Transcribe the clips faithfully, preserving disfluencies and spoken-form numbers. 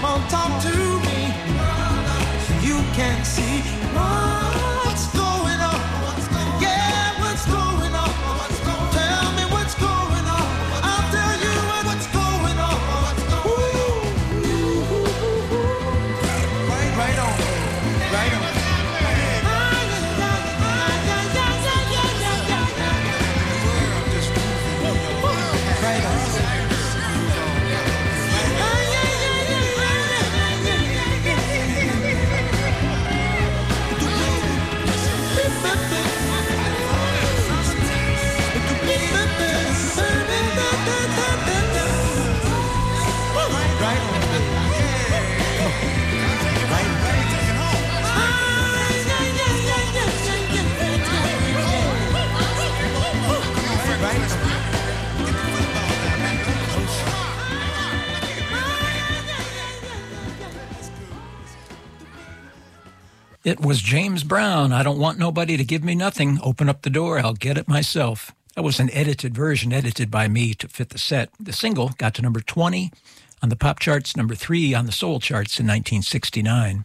Come on, talk to me. You can see what's going on. Yeah, what's going on? Tell me what's going on. I'll tell you what's going on. Ooh. Right, right on. Right on. It was James Brown, I Don't Want Nobody to Give Me Nothing. Open up the door, I'll get it myself. That was an edited version, edited by me to fit the set. The single got to number twenty on the pop charts, number three on the soul charts in nineteen sixty-nine.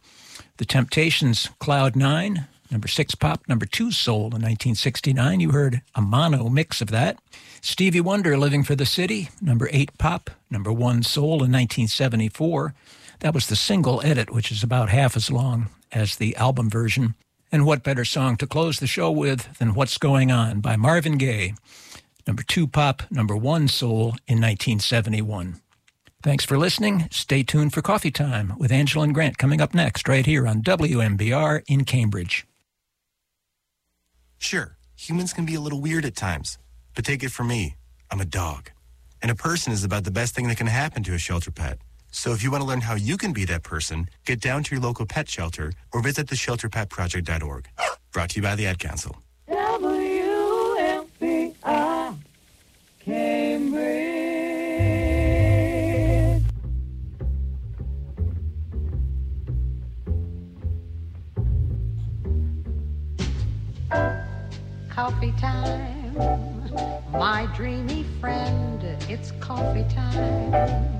The Temptations, Cloud Nine, number six pop, number two soul in nineteen sixty-nine. You heard a mono mix of that. Stevie Wonder, Living for the City, number eight pop, number one soul in nineteen seventy-four. That was the single edit, which is about half as long as the album version. And what better song to close the show with than What's Going On by Marvin Gaye, number two pop, number one soul in nineteen seventy-one. Thanks for listening. Stay tuned for Coffee Time with Angeline Grant coming up next right here on W M B R in Cambridge. Sure, humans can be a little weird at times, but take it from me, I'm a dog. And a person is about the best thing that can happen to a shelter pet. So if you want to learn how you can be that person, get down to your local pet shelter or visit the shelter pet project dot org. Brought to you by the Ad Council. W M B R, Cambridge. Coffee time, my dreamy friend, it's coffee time.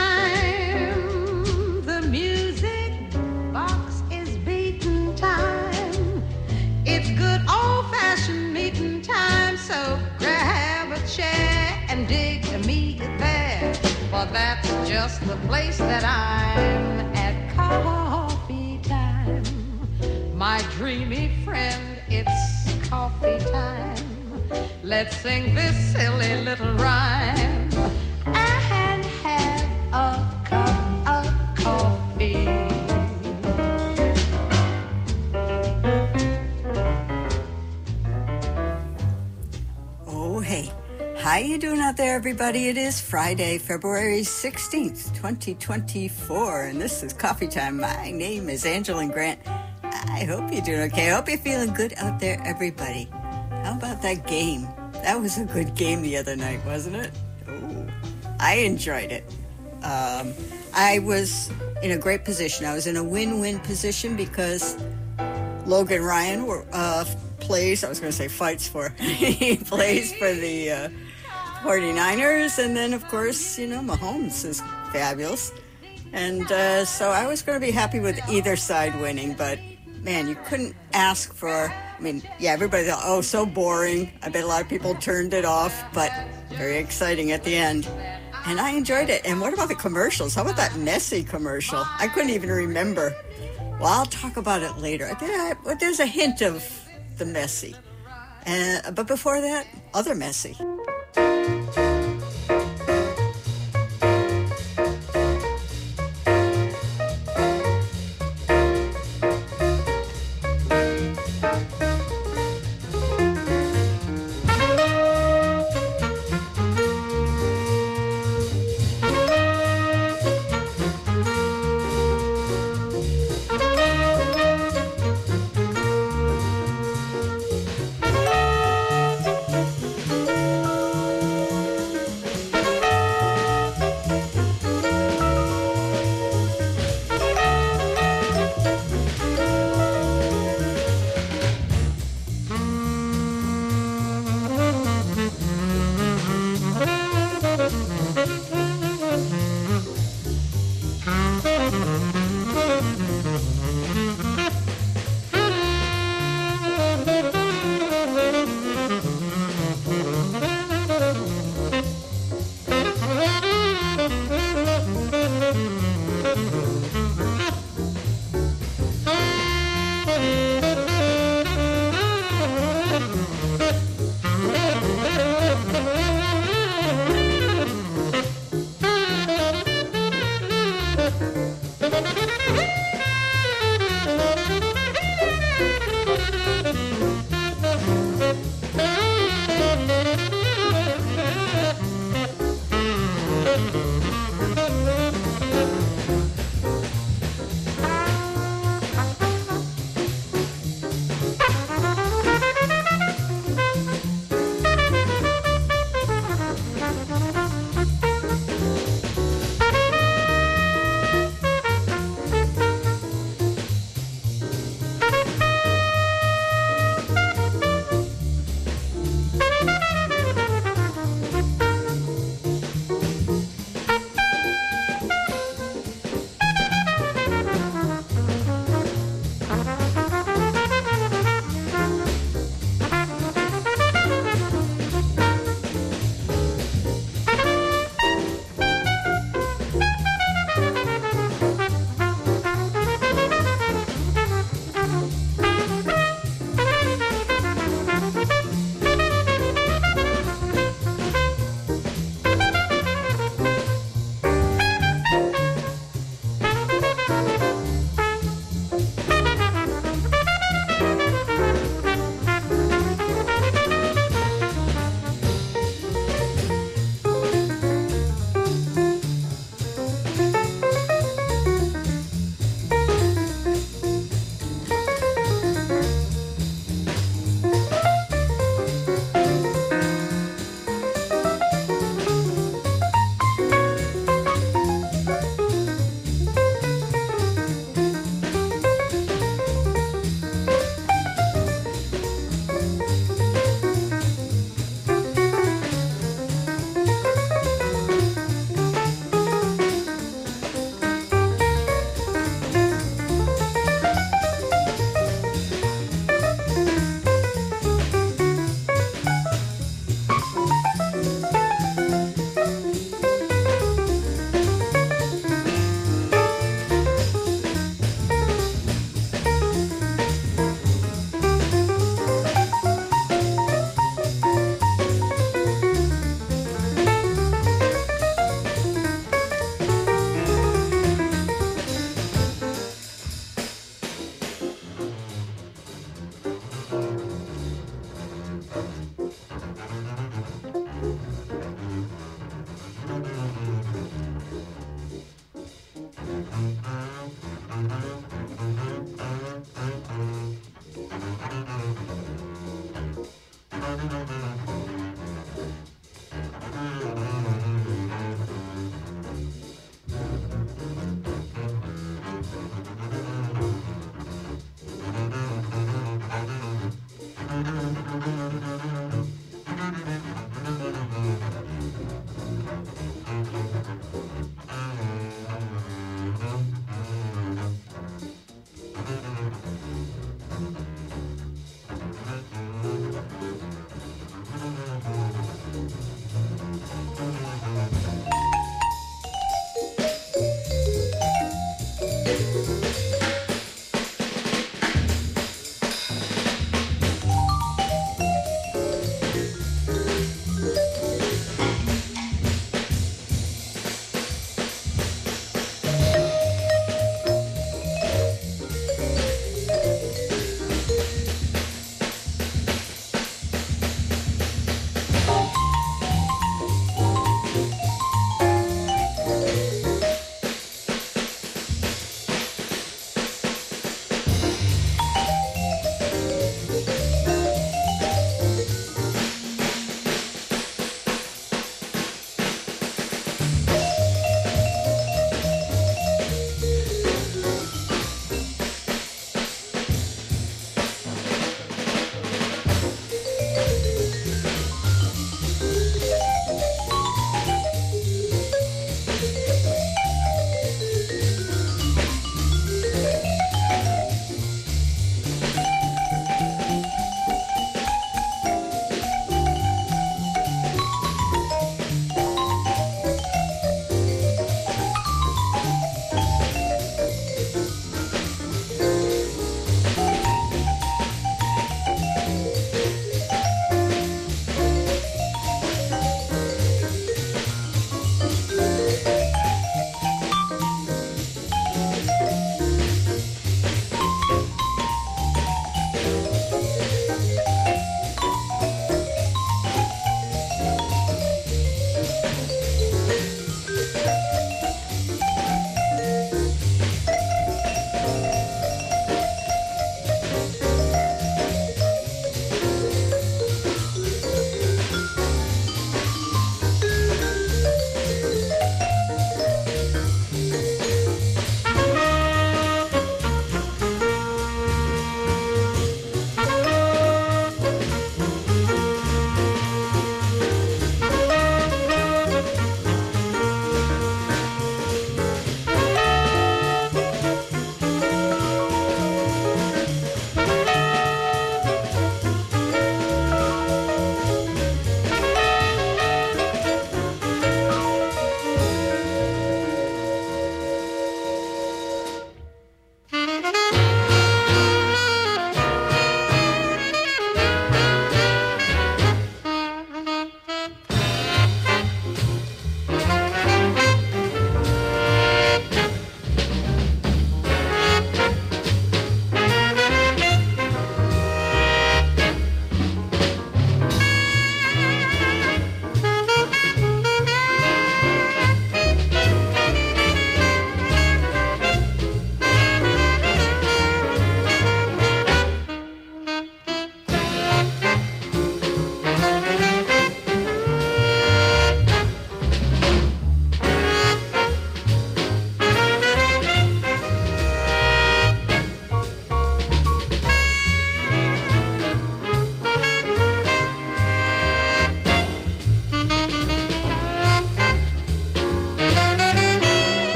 Old-fashioned meeting time, so grab a chair and dig me there, for that's just the place that I'm at. Coffee time, my dreamy friend, it's coffee time. Let's sing this silly little rhyme and have a cup of coffee. How you doing out there, everybody? It is Friday, February sixteenth, twenty twenty-four, and this is Coffee Time. My name is Angeline Grant. I hope you're doing okay. I hope you're feeling good out there, everybody. How about that game? That was a good game the other night, wasn't it? Ooh, I enjoyed it. Um, I was in a great position. I was in a win-win position because Logan Ryan were, uh, plays, I was going to say fights for, he plays for the... Uh, forty-niners, and then, of course, you know, Mahomes is fabulous. And uh, so I was going to be happy with either side winning, but, man, you couldn't ask for, I mean, yeah, everybody thought, oh, so boring. I bet a lot of people turned it off, but very exciting at the end. And I enjoyed it. And what about the commercials? How about that Messi commercial? I couldn't even remember. Well, I'll talk about it later. I think I, well, there's a hint of the Messi. Uh, but before that, other Messi.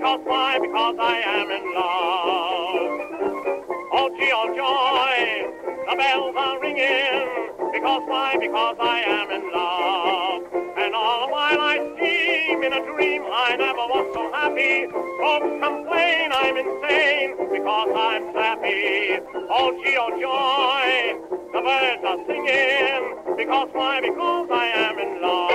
because why? Because I am in love. Oh, gee, oh, joy, the bells are ringing, because why? Because I am in love. And all the while I seem in a dream, I never was so happy. Folks complain I'm insane, because I'm happy. Oh, gee, oh, joy, the birds are singing, because why? Because I am in love.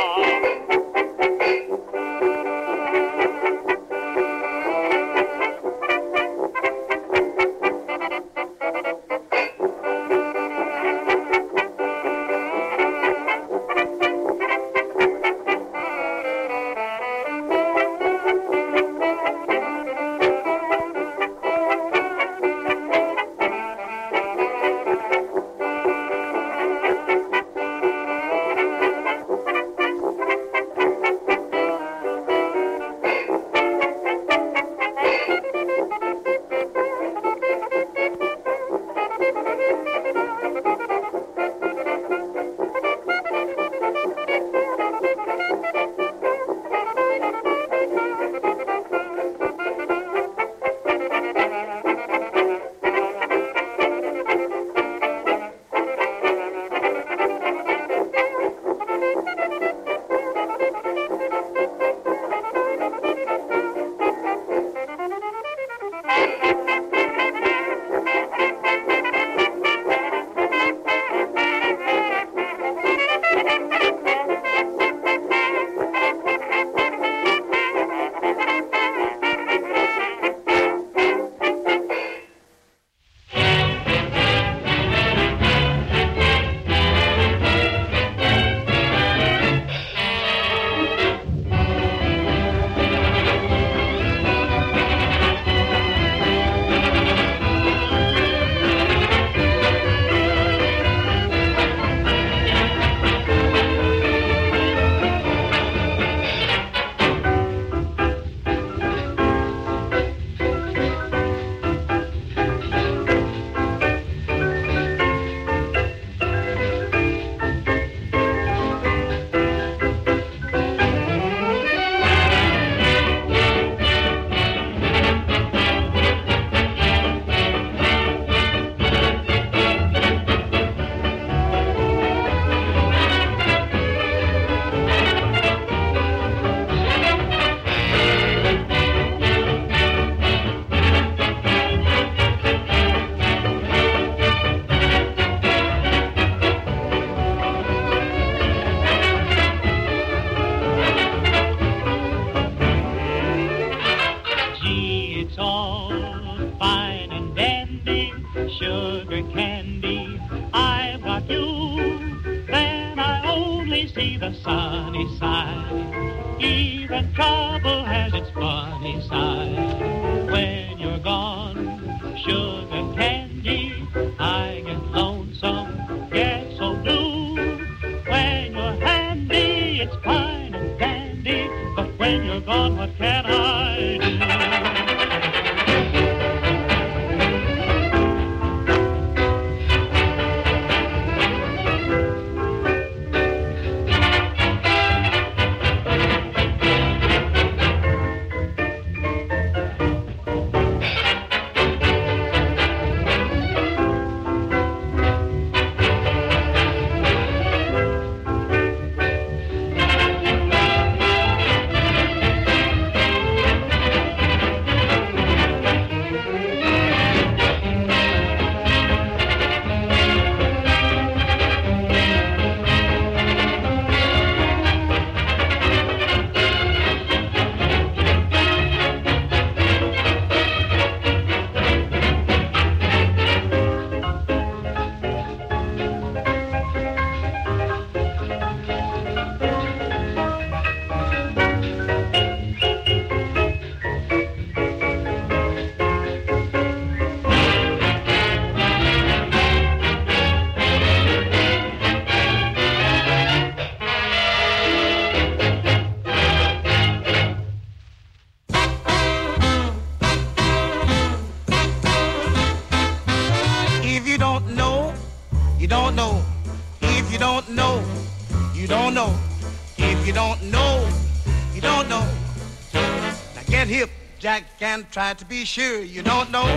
Jack can try to be sure. You don't know,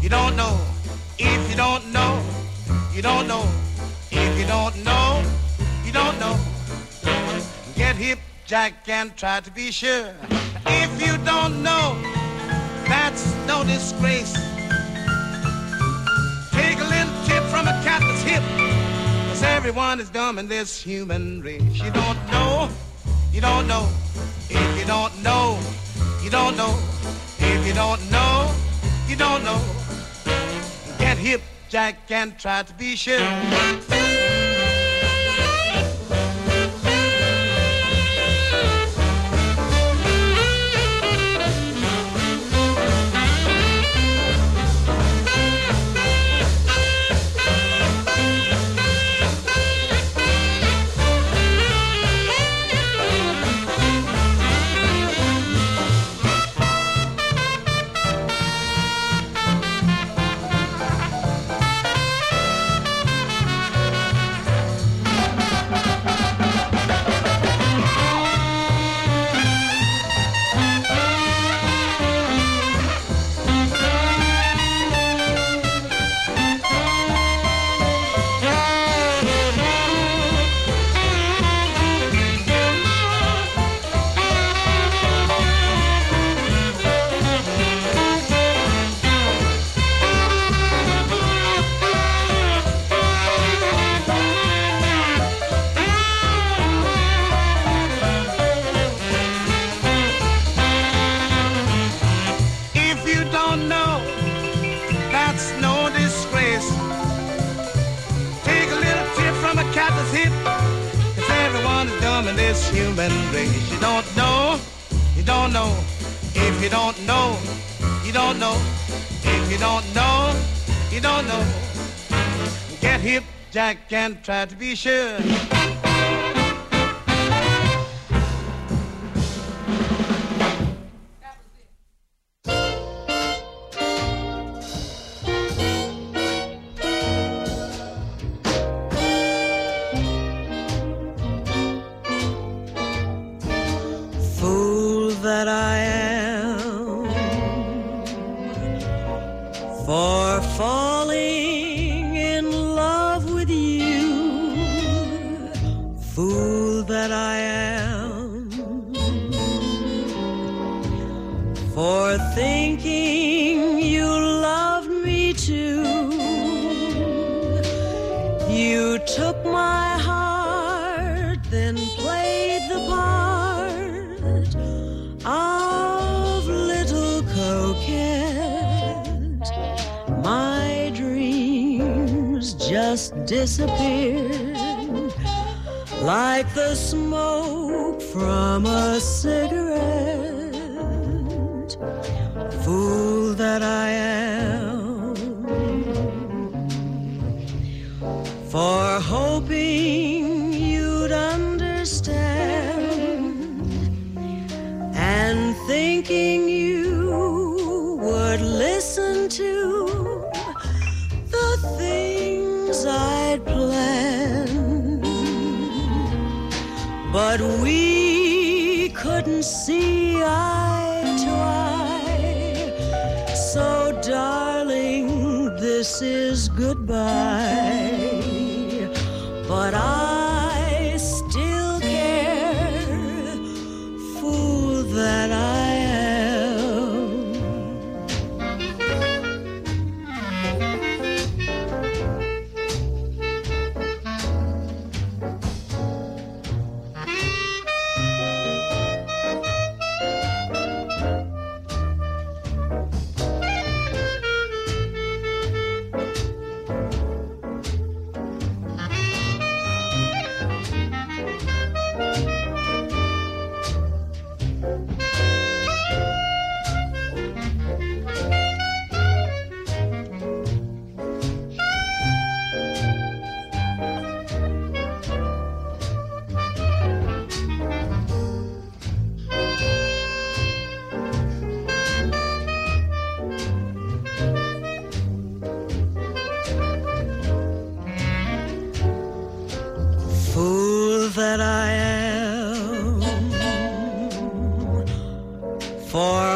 you don't know. If you don't know, you don't know. If you don't know, you don't know. Get hip, Jack can try to be sure. If you don't know, that's no disgrace. Take a little tip from a cat that's hip, 'cause everyone is dumb in this human race. You don't know, you don't know. If you don't know, you don't know. If you don't know, you don't know. Get hip, Jack can try to be sure. Can't try to be sure.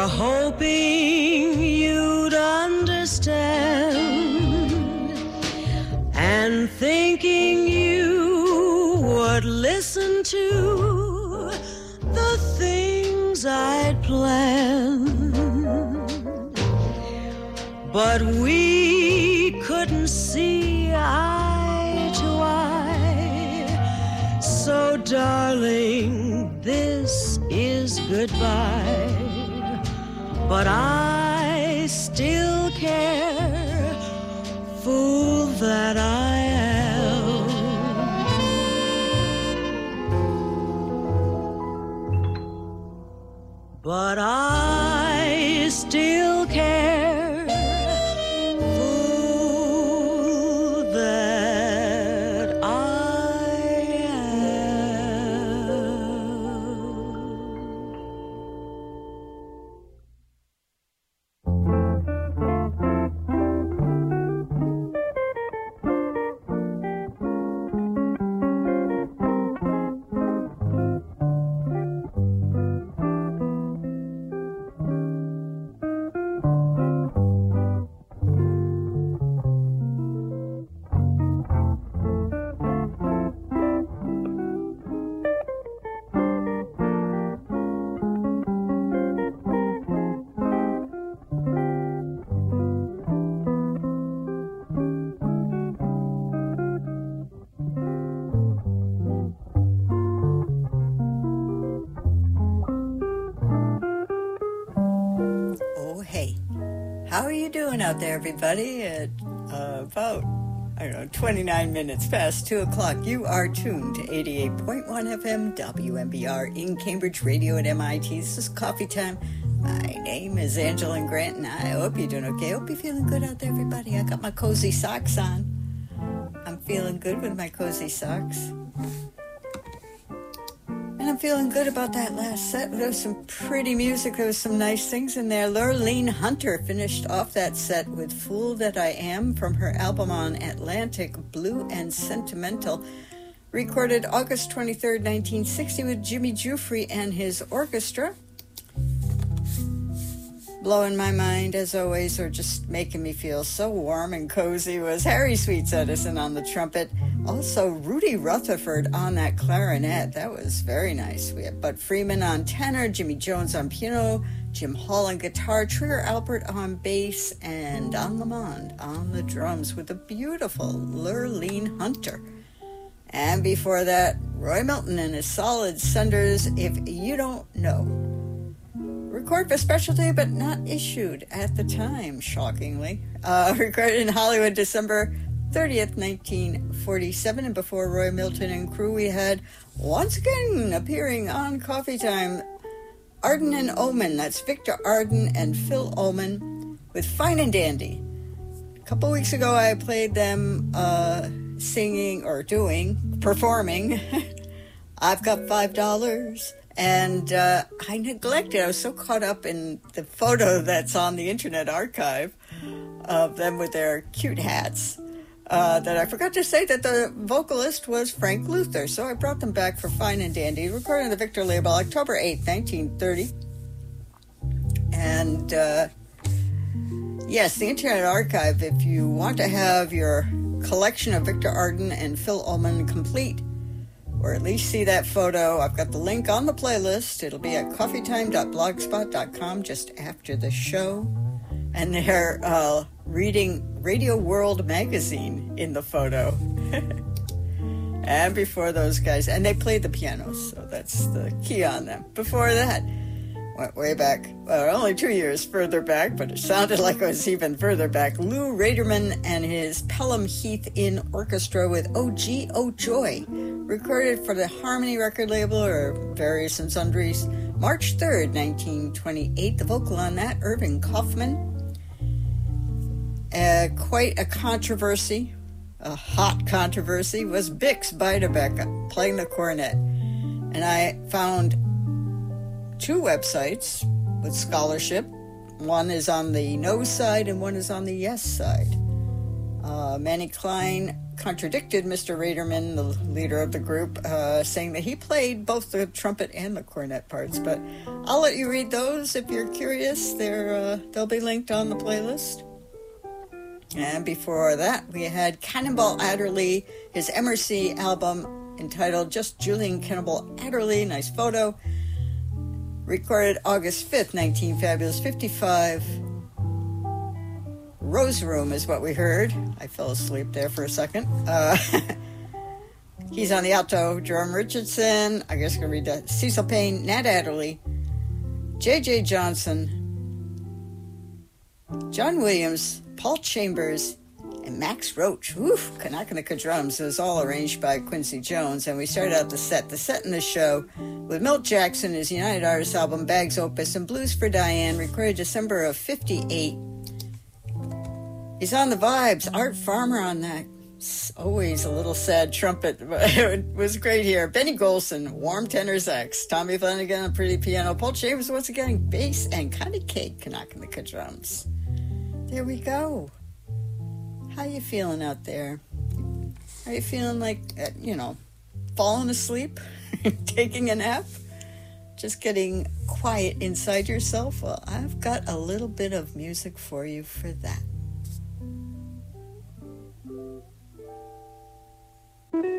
We're hoping you'd understand and thinking you would listen to the things I'd planned. But we couldn't see eye to eye, so darling, this is goodbye. But I still care, fool that I am. But I still care, fool that I am. Out there, everybody, at uh, about, I don't know, twenty-nine minutes past two o'clock, you are tuned to eighty-eight point one F M W M B R in Cambridge, radio at M I T. This is Coffee Time. My name is Angeline Grant, and I hope you're doing okay. Hope you're feeling good out there, everybody. I got my cozy socks on. I'm feeling good with my cozy socks. I'm feeling good about that last set. There was some pretty music. There was some nice things in there. Lurleen Hunter finished off that set with Fool That I Am from her album on Atlantic, Blue and Sentimental, recorded August twenty-third, nineteen sixty with Jimmy Giuffre and his orchestra. Blowing my mind, as always, or just making me feel so warm and cozy was Harry Sweets Edison on the trumpet. Also, Rudy Rutherford on that clarinet. That was very nice. We had Bud Freeman on tenor, Jimmy Jones on piano, Jim Hall on guitar, Trigger Alpert on bass, and Don Lamond on the drums with the beautiful Lurleen Hunter. And before that, Roy Milton and his Solid Senders, If You Don't Know. Recorded for Special Day, but not issued at the time, shockingly. Uh, recorded in Hollywood December thirtieth, nineteen forty-seven. And before Roy Milton and crew, we had, once again, appearing on Coffee Time, Arden and Ohman. That's Victor Arden and Phil Ullman with Fine and Dandy. A couple weeks ago, I played them uh, singing or doing, performing, I've Got five dollars. And uh, I neglected, I was so caught up in the photo that's on the internet archive of them with their cute hats uh, that I forgot to say that the vocalist was Frank Luther. So I brought them back for Fine and Dandy, recorded on the Victor label October eighth, nineteen thirty. And uh, yes, the internet archive, if you want to have your collection of Victor Arden and Phil Ullman complete, or at least see that photo, I've got the link on the playlist. It'll be at coffeetime dot blogspot dot com just after the show. And they're uh, reading Radio World magazine in the photo. And before those guys, and they played the piano, so that's the key on them. Before that, went way back, well, only two years further back, but it sounded like it was even further back. Lou Raderman and his Pelham Heath Inn Orchestra with Oh Gee, Oh Joy, recorded for the Harmony record label or various and sundries, March third, nineteen twenty-eight. The vocal on that, Irving Kaufman. Uh, quite a controversy, a hot controversy, was Bix Beiderbecke playing the cornet. And I found two websites with scholarship. One is on the no side and one is on the yes side. Uh, Manny Klein contradicted Mister Raderman, the leader of the group, uh, saying that he played both the trumpet and the cornet parts. But I'll let you read those if you're curious. They're, uh, they'll be linked on the playlist. And before that, we had Cannonball Adderley, his M R C album entitled Just Julian Cannonball Adderley, nice photo, recorded August fifth, nineteen fifty-five. Rose Room is what we heard. I fell asleep there for a second. Uh, he's on the alto. Jerome Richardson, I guess I can read that. Cecil Payne, Nat Adderley, J J Johnson, John Williams, Paul Chambers, and Max Roach. Oof, Kanaka drums. It was all arranged by Quincy Jones, and we started out the set. The set in the show with Milt Jackson, his United Artists album, Bags Opus, and Blues for Diane, recorded December of fifty-eight. He's on the vibes. Art Farmer on that. It's always a little sad trumpet, but it was great here. Benny Golson, warm tenor sax. Tommy Flanagan on pretty piano. Paul Chambers once again, bass, and Connie Kay, Kanaka drums. There we go. How you feeling out there? Are you feeling like, you know, falling asleep, taking a nap, just getting quiet inside yourself? Well, I've got a little bit of music for you for that. Thank you.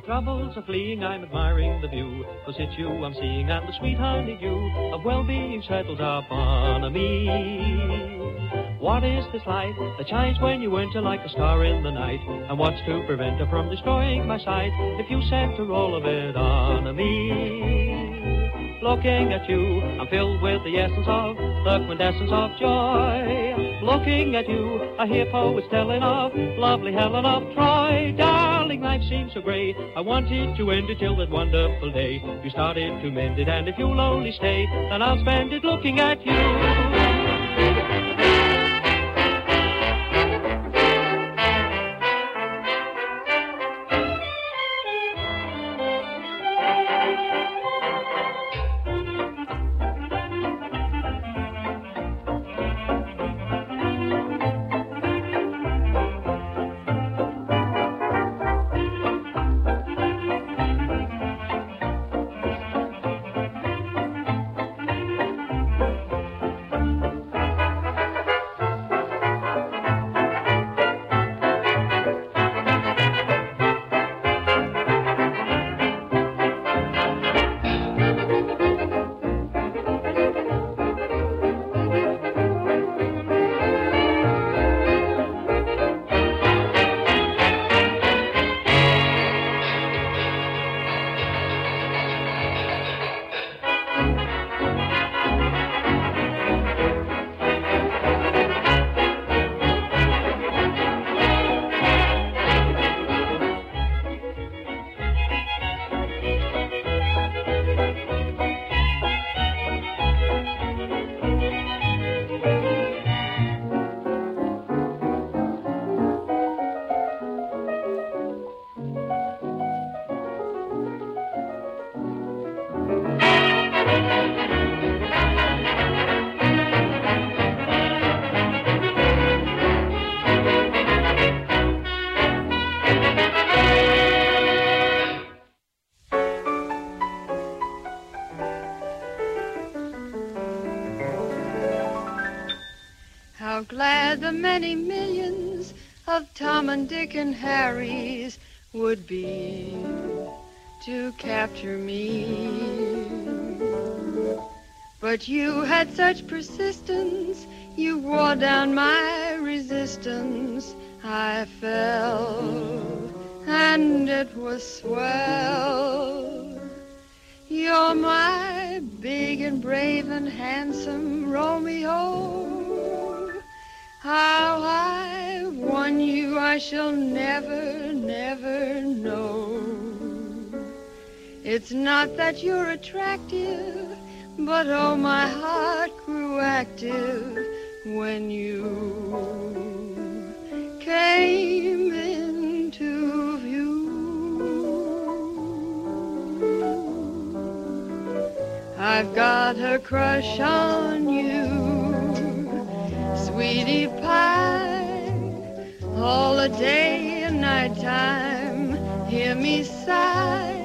For troubles are fleeing, I'm admiring the view. 'Cause it's you I'm seeing, and the sweet honeydew of well-being settles upon me. What is this light that shines when you enter like a star in the night? And what's to prevent her from destroying my sight if you center all of it on me? Looking at you, I'm filled with the essence of the quintessence of joy. Looking at you, I hear poets telling of lovely Helen of Troy. Darling, life seems so grey. I wanted to end it till that wonderful day. You started to mend it, and if you'll only stay, then I'll spend it looking at you. Glad the many millions of Tom and Dick and Harry's would be to capture me. But you had such persistence, you wore down my resistance. I fell, and it was swell. You're my big and brave and handsome Romeo. How I won you, I shall never, never know. It's not that you're attractive, but oh, my heart grew active when you came into view. I've got a crush on you, sweetie pie, all the day and night time. Hear me sigh.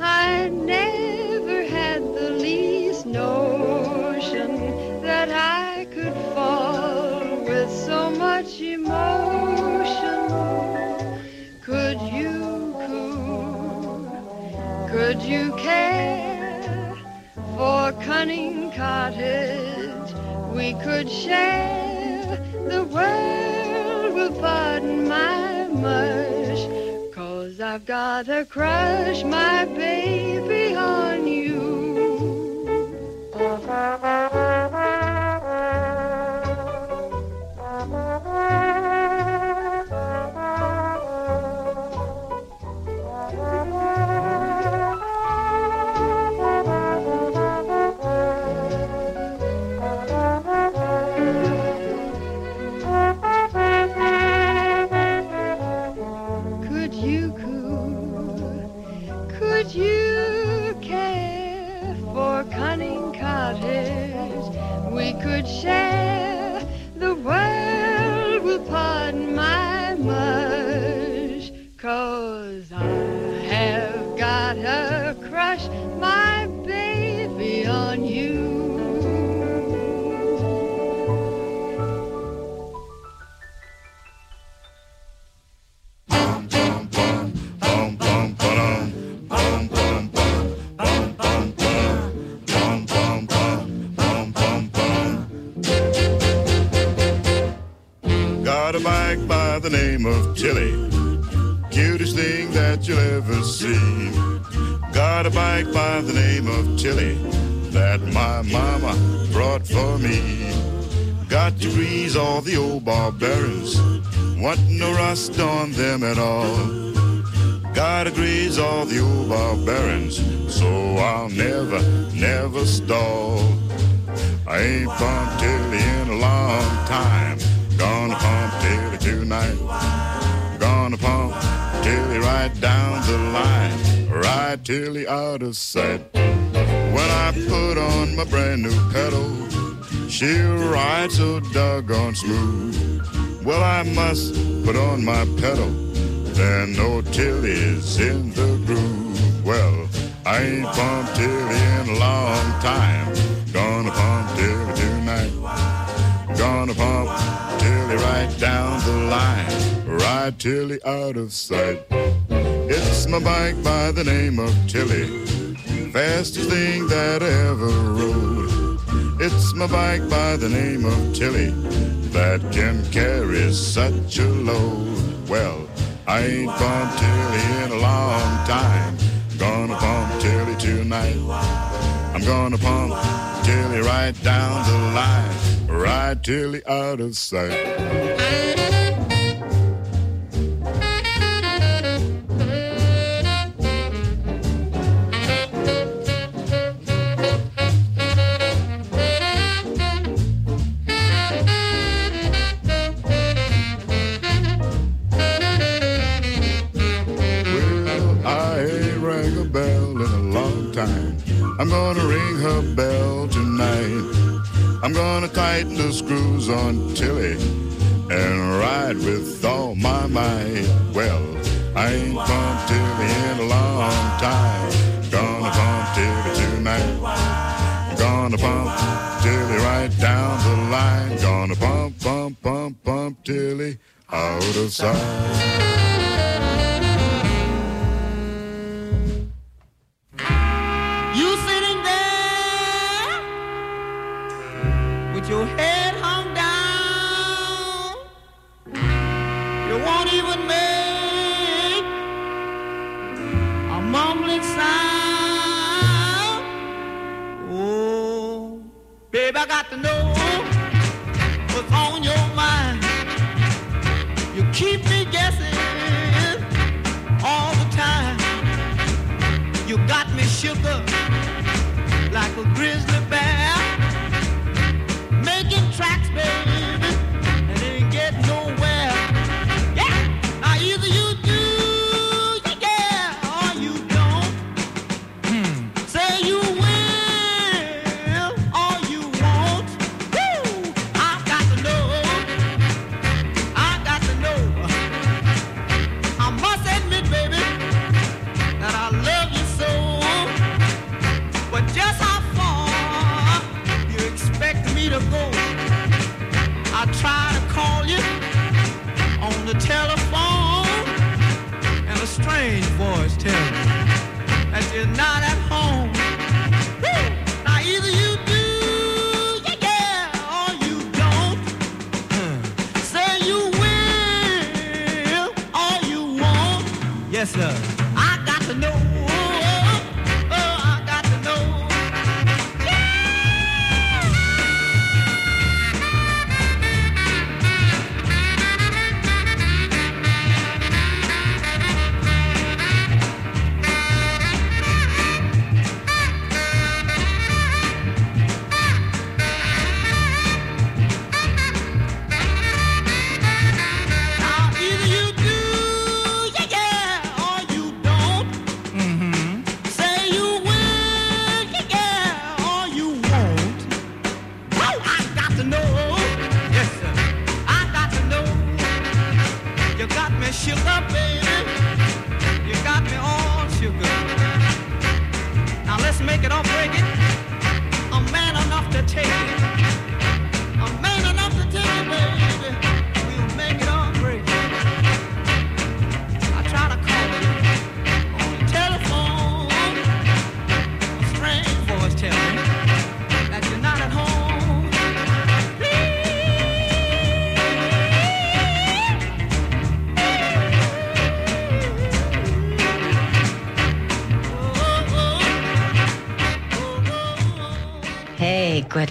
I never had the least notion that I could fall with so much emotion. Could you coo? Could you care for cunning cottage? We could share. The world will pardon my mush, 'cause I've got a crush, my baby, on you. You name of Tilly. Cutest thing that you'll ever see. Got a bike by the name of Tilly that my mama brought for me. Got degrees, all the old barbarians. Wasn't no rust on them at all. Got degrees, all the old barbarians. So I'll never, never stall. I ain't pumped Tilly in a long time. Gonna pump Tilly tonight. Gonna pump Tilly right down the line. Right Tilly out of sight. When I put on my brand new pedals, she'll ride so doggone smooth. Well, I must put on my pedal. There no Tilly is in the groove. Well, I ain't pumped Tilly in a long time. Gonna pump Tilly tonight. Gonna pump Tilly right down the line. Ride Tilly out of sight. It's my bike by the name of Tilly. Fastest thing that I ever rode. It's my bike by the name of Tilly that can carry such a load. Well, I ain't pumped Tilly in a long time. Gonna pump Tilly tonight. I'm gonna pump Tilly right down the line. Ride Tilly out of sight. I'm gonna ring her bell tonight. I'm gonna tighten the screws on Tilly and ride with all my might. Well, I ain't pumped Tilly in a long time. Gonna pump Tilly tonight. Gonna pump Tilly right down the line. Gonna pump, pump, pump, pump Tilly out of sight. Your head hung down. You won't even make a mumbling sound. Oh, babe, I got to know what's on your mind. You keep me guessing all the time. You got me shook up like a grizzly bear. Making tracks, baby, and it ain't get nowhere. Yeah, now either you do, you care, or you don't. Hmm. Say you will, or you won't. Woo! I got to know, I got to know. I must admit, baby, that I love you so, but just how far you expect me to go? I try to call you on the telephone, and a strange voice tells me that you're not at home. Woo! Now either you do. really good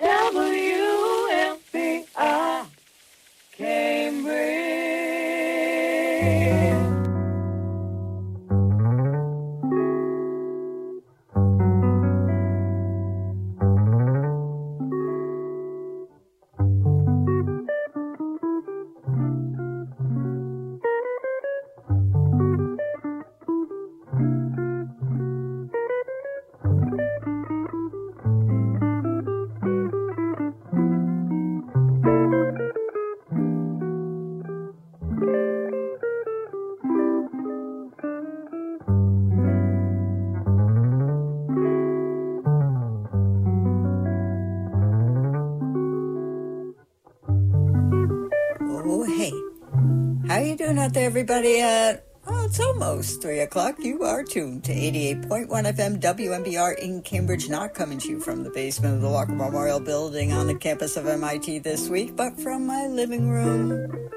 W M B R, Cambridge. Out there, everybody. At oh, it's almost three o'clock. You are tuned to eighty-eight point one F M W M B R in Cambridge, not coming to you from the basement of the Walker Memorial Building on the campus of M I T this week, but from my living room.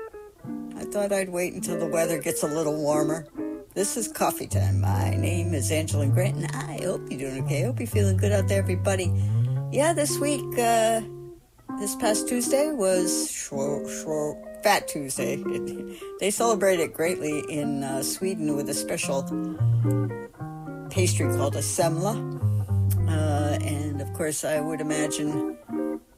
I thought I'd wait until the weather gets a little warmer. This is coffee time. My name is Angeline Grant, and I hope you're doing okay. I hope you're feeling good out there, everybody. Yeah, this week, uh, this past Tuesday was short, short. Fat Tuesday. It, they celebrate it greatly in uh, Sweden with a special pastry called a semla. Uh, and, of course, I would imagine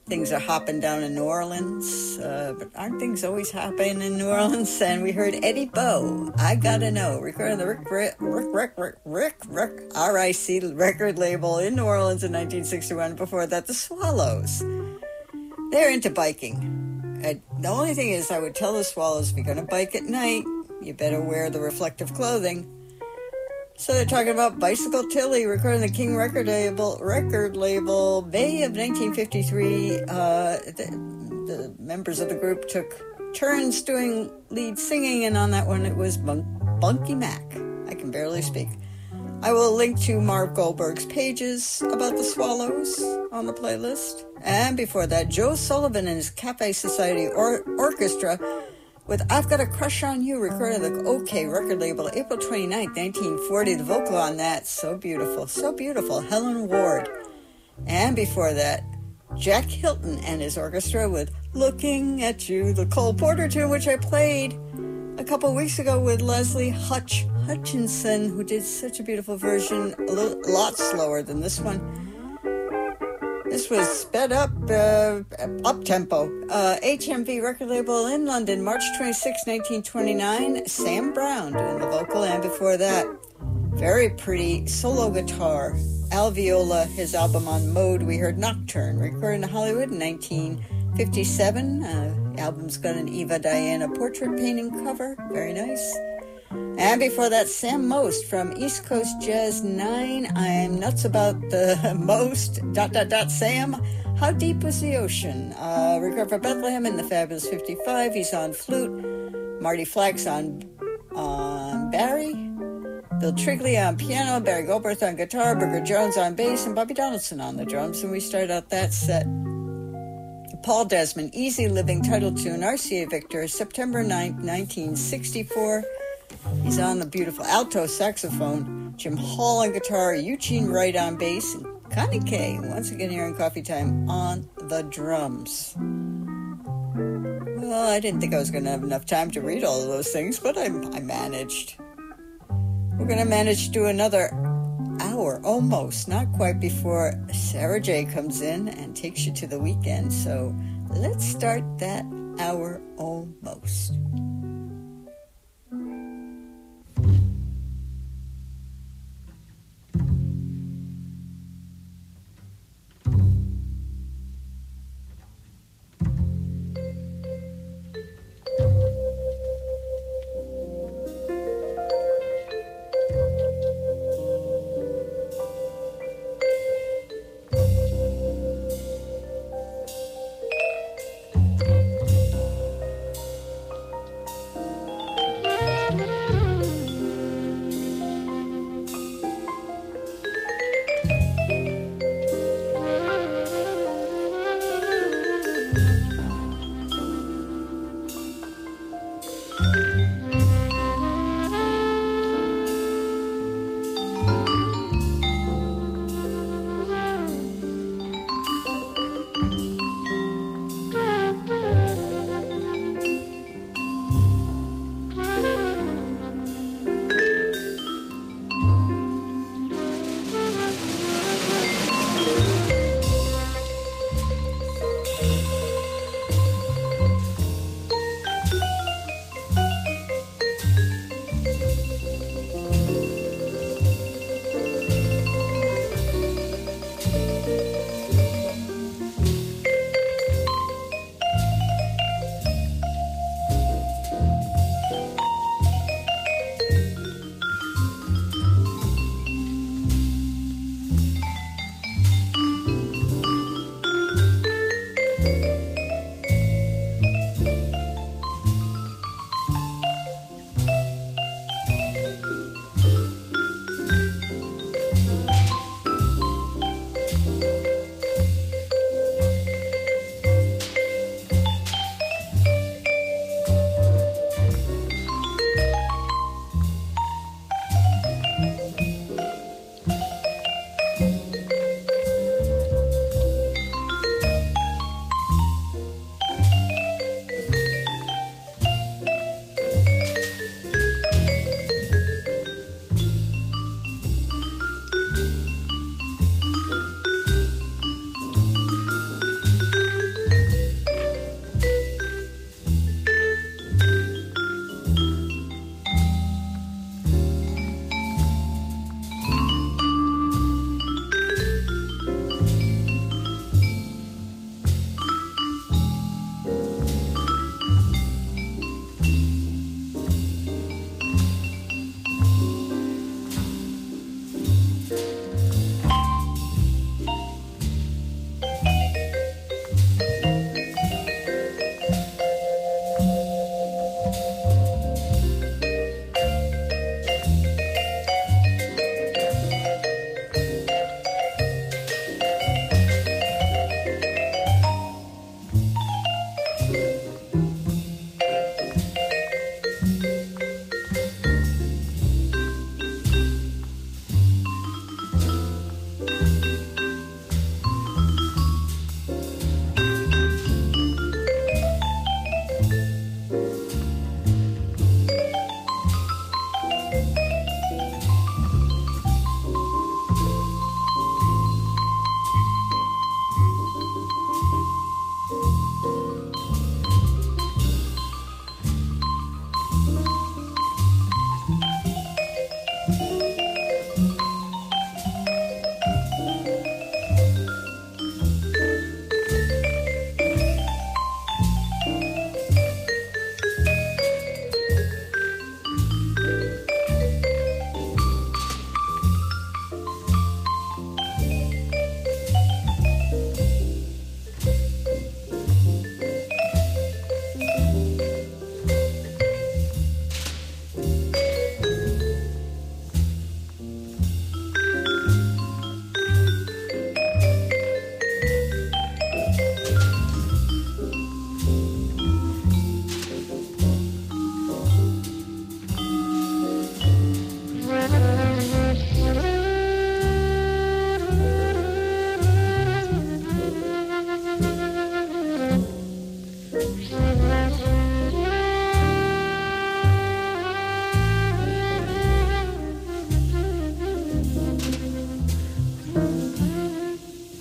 things are hopping down in New Orleans. Uh, but aren't things always hopping in New Orleans? And we heard Eddie Bo, I Gotta Know, recording the Rick, Rick, Rick, Rick, Rick, Rick, R I C record label in New Orleans in nineteen sixty-one. Before that, The Swallows. They're into biking. I, the only thing is, I would tell the Swallows, if you're going to bike at night, you better wear the reflective clothing. So they're talking about Bicycle Tilly, recording the King record label, record label May of nineteen fifty-three. Uh, the, the members of the group took turns doing lead singing, and on that one it was Bunk, Bunky Mac. I can barely speak. I will link to Marv Goldberg's pages about the Swallows on the playlist. And before that, Joe Sullivan and his Cafe Society or- Orchestra with I've Got a Crush on You, recorded at the OK record label April twenty-ninth, nineteen forty. The vocal on that, so beautiful, so beautiful, Helen Ward. And before that, Jack Hilton and his orchestra with Looking at You, the Cole Porter tune, which I played a couple weeks ago with Leslie Hutch Hutchinson, who did such a beautiful version, a little, lot slower than this one. This was sped up, uh, up-tempo. Uh, H M V record label in London, March twenty-sixth, nineteen twenty-nine, Sam Brown doing the vocal, and before that, very pretty solo guitar, Al Viola, his album on Mode, we heard Nocturne, recorded in Hollywood in nineteen fifty-seven. Uh, album's got an Eva Diana portrait painting cover, very nice. And before that, Sam Most from East Coast Jazz nine. I'm nuts about the most, dot, dot, dot, Sam. How Deep Was the Ocean? Uh, Regret for Bethlehem in the Fabulous fifty-five. He's on flute. Marty Flax on, on Barry. Bill Trigley on piano. Barry Goldberth on guitar. Booker Jones on bass. And Bobby Donaldson on the drums. And we start out that set. Paul Desmond, Easy Living, title tune, R C A Victor, September ninth, nineteen sixty-four. He's on the beautiful alto saxophone, Jim Hall on guitar, Eugene Wright on bass, and Connie Kay, once again here in Coffee Time, on the drums. Well, I didn't think I was going to have enough time to read all of those things, but I, I managed. We're going to manage to do another hour, almost, not quite, before Sarah J comes in and takes you to the weekend. So let's start that hour almost.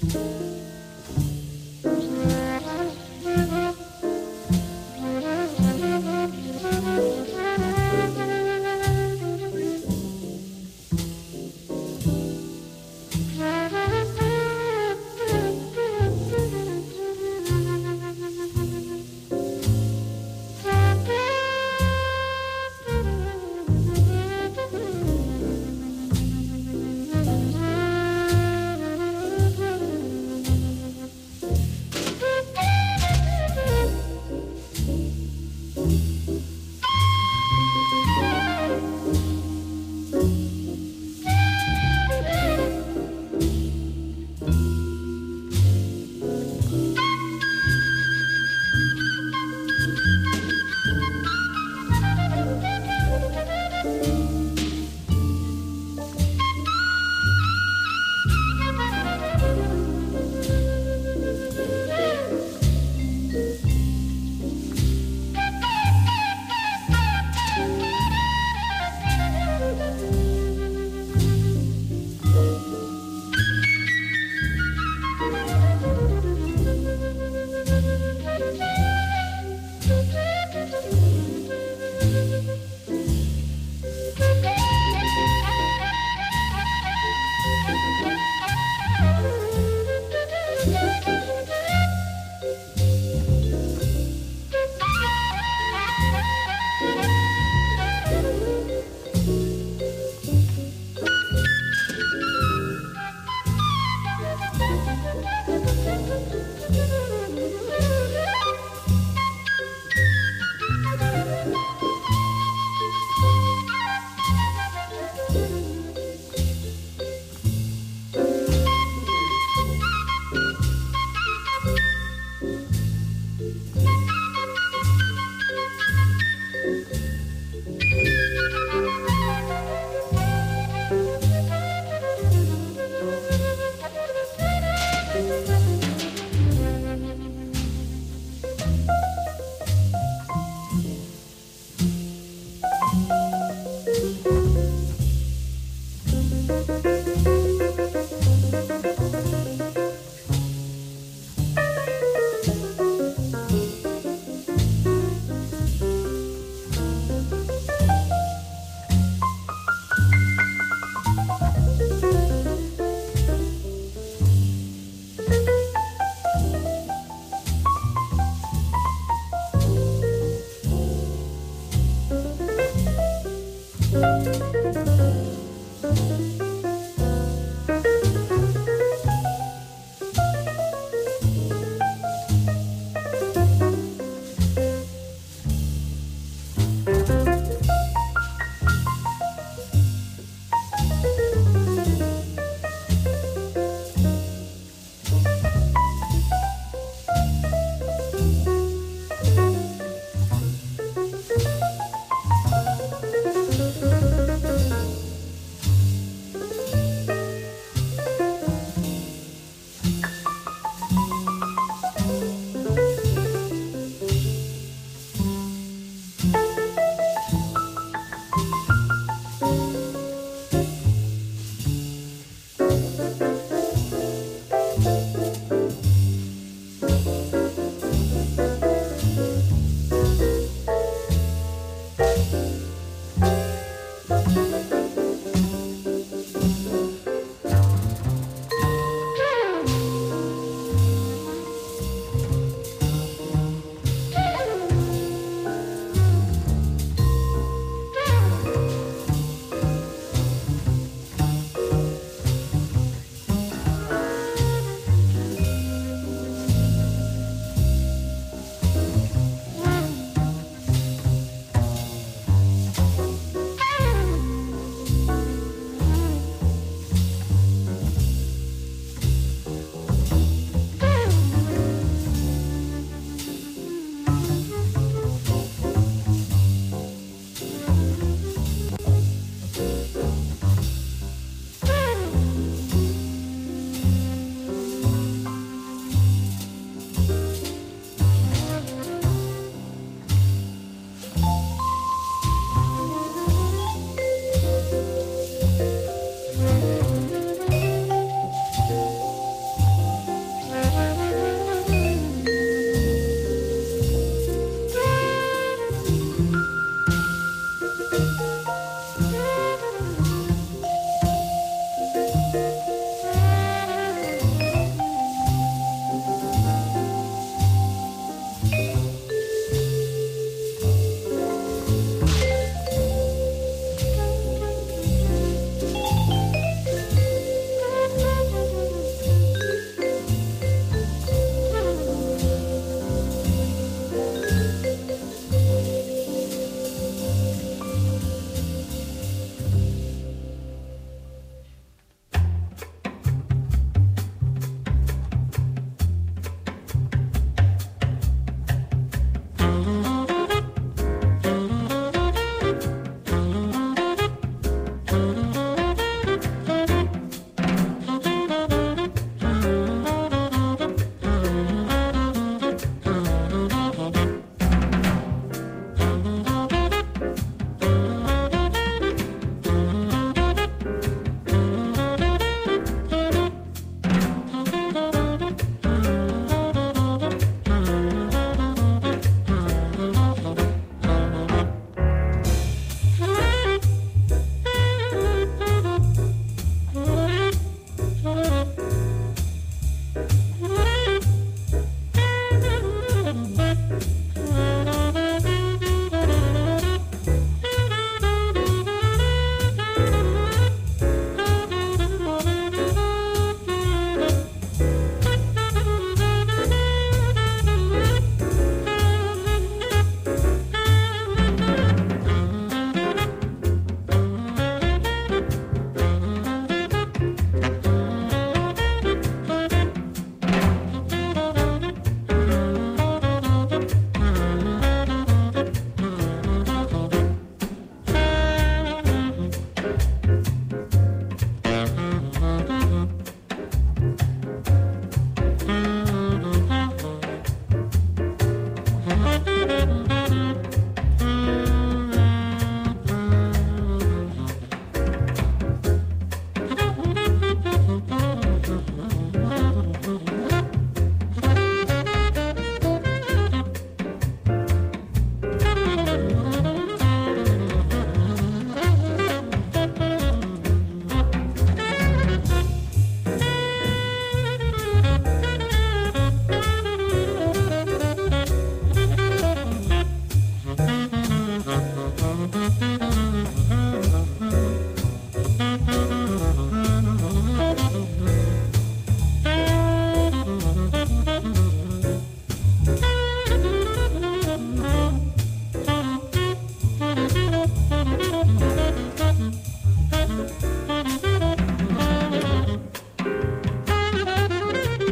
Thank you.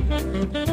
Mm-hmm.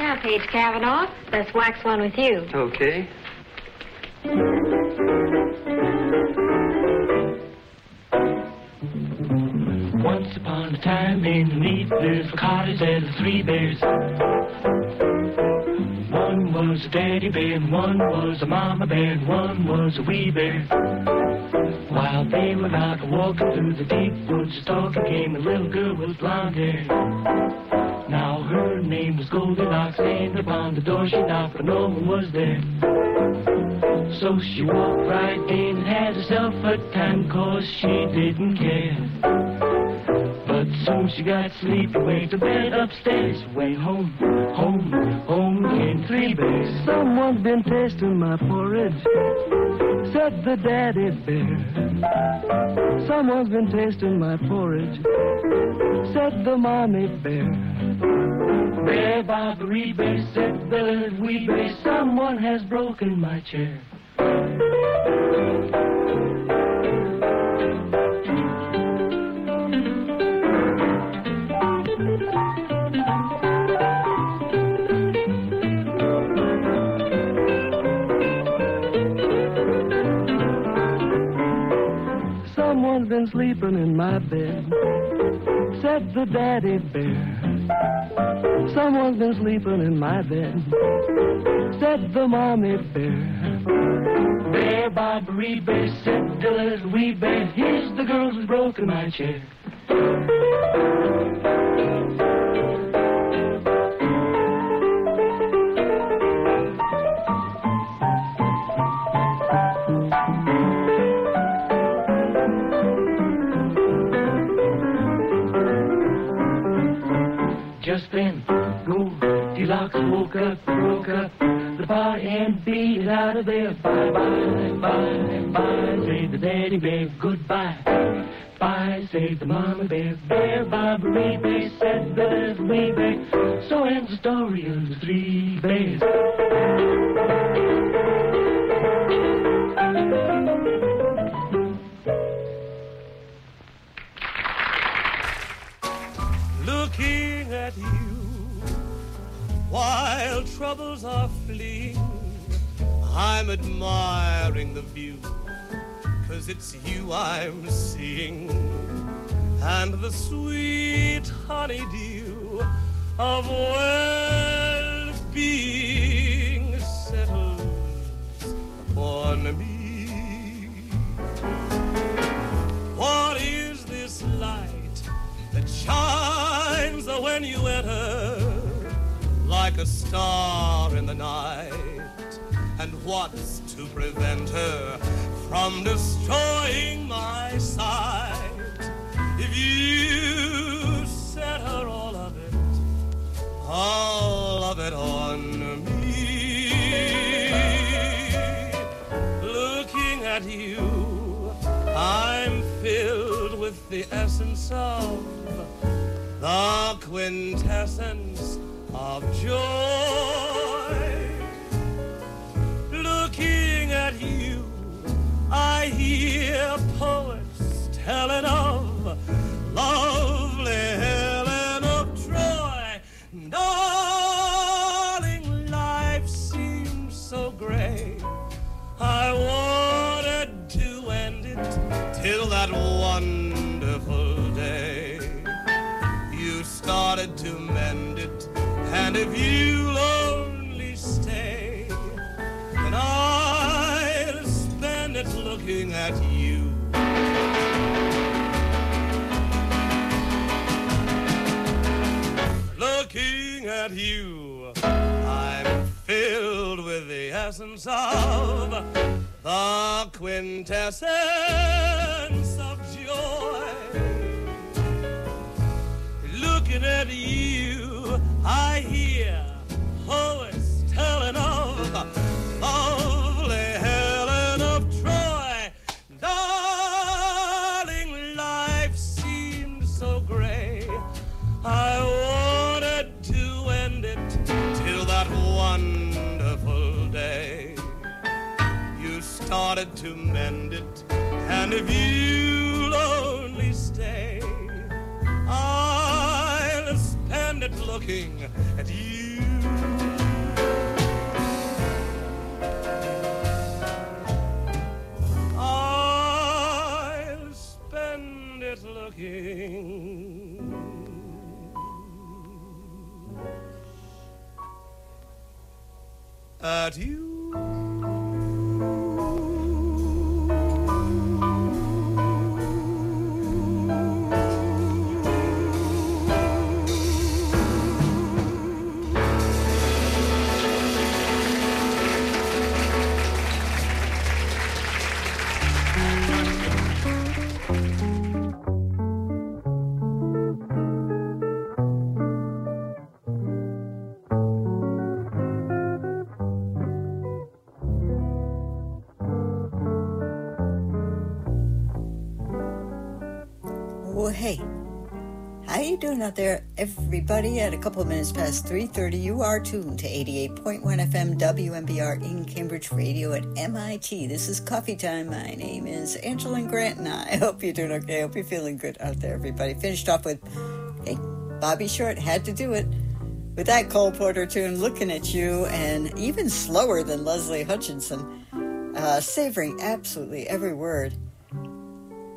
Now, Paige Cavanaugh, let's wax one with you. Okay. Once upon a time in the meat, there's the cottage, there's the three bears. One was a daddy bear, and one was a mama bear, and one was a wee bear. While they were out walking through the deep woods, talking came a little girl with blonde hair. Now her name was Goldilocks, and upon the door she knocked, but no one was there. So she walked right in and had herself a time, cause she didn't care. But soon she got sleepy, went to bed upstairs. Way home, home, home came three bears. Someone's been tasting my porridge, said the daddy bear. Someone's been tasting my porridge, said the mommy bear. Bear, Bobbery Bear, said Bill and Wee Bear, someone has broken my chair. Someone's been sleeping in my bed, said the daddy bear. Someone's been sleeping in my bed, said the mommy bear. Bear, Bobbery Bear, said the little wee bear, here's the girl who's broken my chair. Just then, Goldilocks woke up, broke up the pot and beat it out of there. Bye, bye, bye, bye, say the daddy bear, goodbye. Bye, say the mama bear, bear, Bobbery Bear, said the little wee bear. So ends the story of the three bears. Looking at you, while troubles are fleeing, I'm admiring the view, 'cause it's you I'm seeing, and the sweet honeydew of well-being settles upon me. What is this life that shines when you enter, like a star in the night? And what's to prevent her from destroying my sight? If you set her all of it, all of it on me. Looking at you, I'm filled with the essence of the quintessence of joy. Looking at you, I hear poets telling of lovely Helen of Troy. Darling, life seems so gray. I wanted to end it till that wonderful started to mend it, and if you'll only stay, then I'll spend it looking at you. Looking at you, I'm filled with the essence of the quintessence of joy. Looking at you, I hear poets telling of lovely Helen of Troy. Darling, life seems so gray. I wanted to end it till that wonderful day. You started to mend it, and if you'll only stay, I'll spend it I'm looking at you. I'll spend it looking at you. Doing out there, everybody, at a couple of minutes past three thirty, you are tuned to eighty-eight point one F M W M B R in Cambridge Radio at M I T. This is Coffee Time. My name is Angeline Grant, and I hope you're doing okay. I hope you're feeling good out there, everybody. Finished off with, hey, Bobby Short, had to do it, with that Cole Porter tune, Looking at You, and even slower than Leslie Hutchinson, uh, savoring absolutely every word.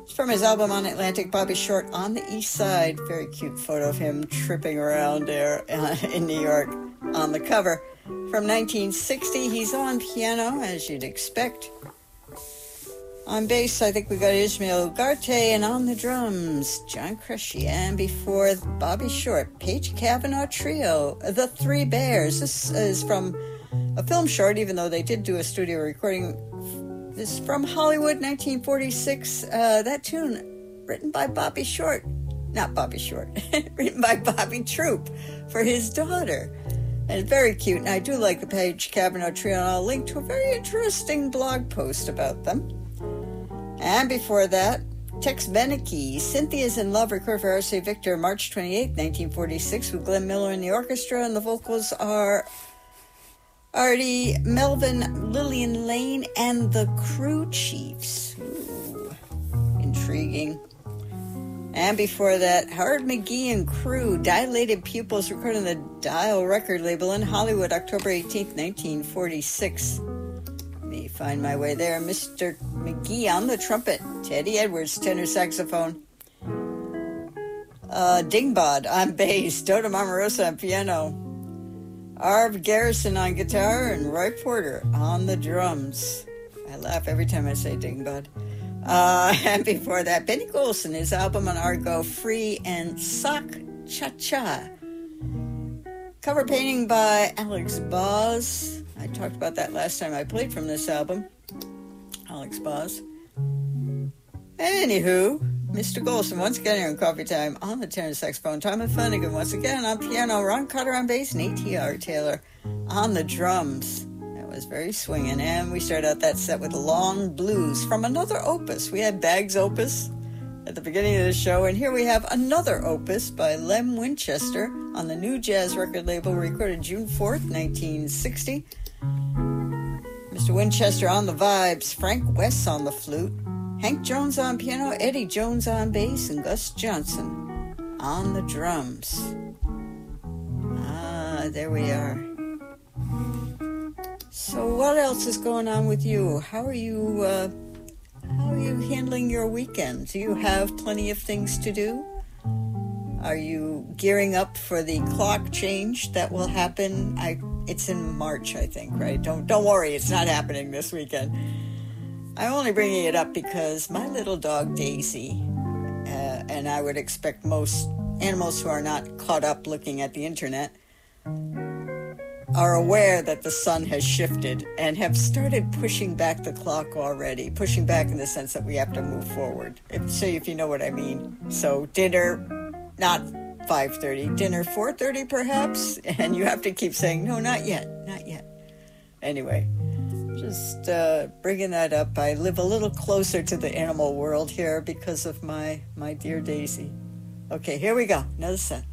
It's from his album On Atlantic, Bobby Short on the East Side. Very cute photo of him tripping around there uh, in New York on the cover. From nineteen sixty, he's on piano, as you'd expect. On bass, I think we got Ismail Ugarte, and on the drums, John Cresci. And before Bobby Short, Paige Cavanaugh Trio, The Three Bears. This is from a film short, even though they did do a studio recording. This is from Hollywood, nineteen forty-six. Uh, that tune, written by Bobby Short, not Bobby Short, written by Bobby Troup for his daughter. And very cute. And I do like the Paige Cavanaugh Trio, and I'll link to a very interesting blog post about them. And before that, Tex Beneke, Cynthia's in Love, recorded for R C. Victor, March twenty-eighth, nineteen forty-six, with Glenn Miller and the orchestra, and the vocals are Artie, Melvin, Lillian Lane, and the Crew Chiefs. Ooh, intriguing. And before that, Howard McGee and Crew, Dilated Pupils, recorded on the Dial record label in Hollywood, October eighteenth, nineteen forty-six. Let me find my way there. Mister McGee on the trumpet, Teddy Edwards, tenor saxophone. Uh, Dingbod on bass, Dodo Mamorosa on piano. Arv Garrison on guitar, and Roy Porter on the drums. I laugh every time I say Dingbud. Uh, and before that, Benny Golson, his album on Argo, Free and Sock Cha-Cha. Cover painting by Alex Boz. I talked about that last time I played from this album. Alex Boz. Anywho, Mister Golson, once again here on Coffee Time, on the tenor saxophone, Tommy Flanagan, once again on piano, Ron Carter on bass, and A T R Taylor on the drums. That was very swinging. And we started out that set with Long Blues from another opus. We had Bag's Opus at the beginning of the show, and here we have another opus by Lem Winchester on the New Jazz record label, recorded June fourth, nineteen sixty. Mister Winchester on the vibes, Frank West on the flute, Hank Jones on piano, Eddie Jones on bass, and Gus Johnson on the drums. Ah, there we are. So what else is going on with you? How are you, uh, how are you handling your weekend? Do you have plenty of things to do? Are you gearing up for the clock change that will happen? I, it's in March, I think, right? Don't, don't worry, it's not happening this weekend. I'm only bringing it up because my little dog, Daisy, uh, and I would expect most animals who are not caught up looking at the internet, are aware that the sun has shifted and have started pushing back the clock already, pushing back in the sense that we have to move forward. If, so if you know what I mean. So dinner, not five thirty, dinner four thirty perhaps, and you have to keep saying, no, not yet, not yet. Anyway. Just uh, bringing that up. I live a little closer to the animal world here because of my, my dear Daisy. Okay, here we go. Another set.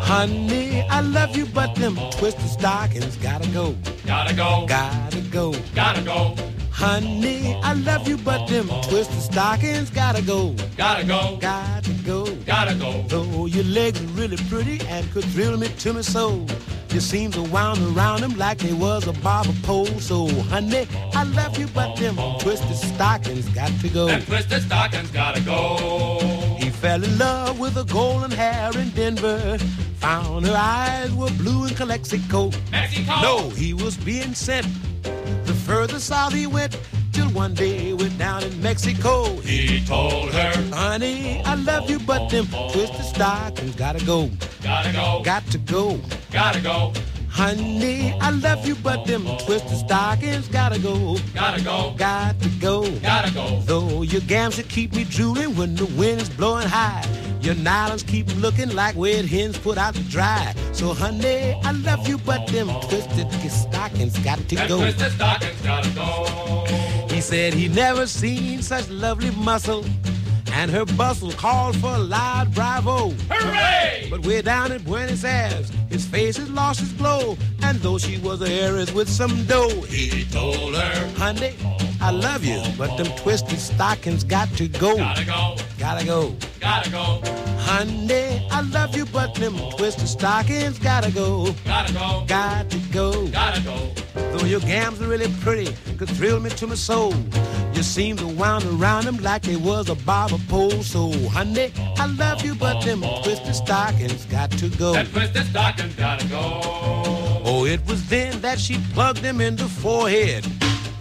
Honey, I love you, but them twisted stockings gotta go. Gotta go. Gotta go. Gotta go. Honey, I love you, but them twisted stockings gotta go. Gotta go. Gotta go. Gotta go. Though your legs are really pretty and could thrill me to me so. Your seams are wound around them like they was a barber pole. So, honey, I love you, but them twisted stockings got to go. Them twisted stockings gotta go. He fell in love with a golden hair in Denver. Found her eyes were blue in Calexico. Mexico! No, he was being sent. The further south he went, till one day went down in Mexico. He told her, honey, I love you, but them twisted stockings gotta go. Gotta go. Got to go. Gotta go. Honey, I love you, but them twisted stockings gotta go. Gotta go. Got to go. Gotta go. Though your gams keep me drooling when the wind is blowing high. Your nylons keep looking like wet hens put out to dry. So, honey, I love you, but them twisted stockings got to go. Them twisted stockings gotta go. He said he never seen such lovely muscle, and her bustle called for a loud bravo. Hooray! But we're down in Buenos Aires. His face has lost its glow, and though she was a heiress with some dough, he told her, honey, I love you, but them twisted stockings got to go. Gotta go. Gotta go. Gotta go. Honey, I love you, but them twisted stockings gotta go. Gotta go. Got to go. Gotta go. Though your gams are really pretty, could thrill me to my soul. You seem to wound around them like they was a barber pole. So, honey, I love you, but them twisted stockings got to go. That twisted stockings gotta go. Oh, it was then that she plugged him in the forehead,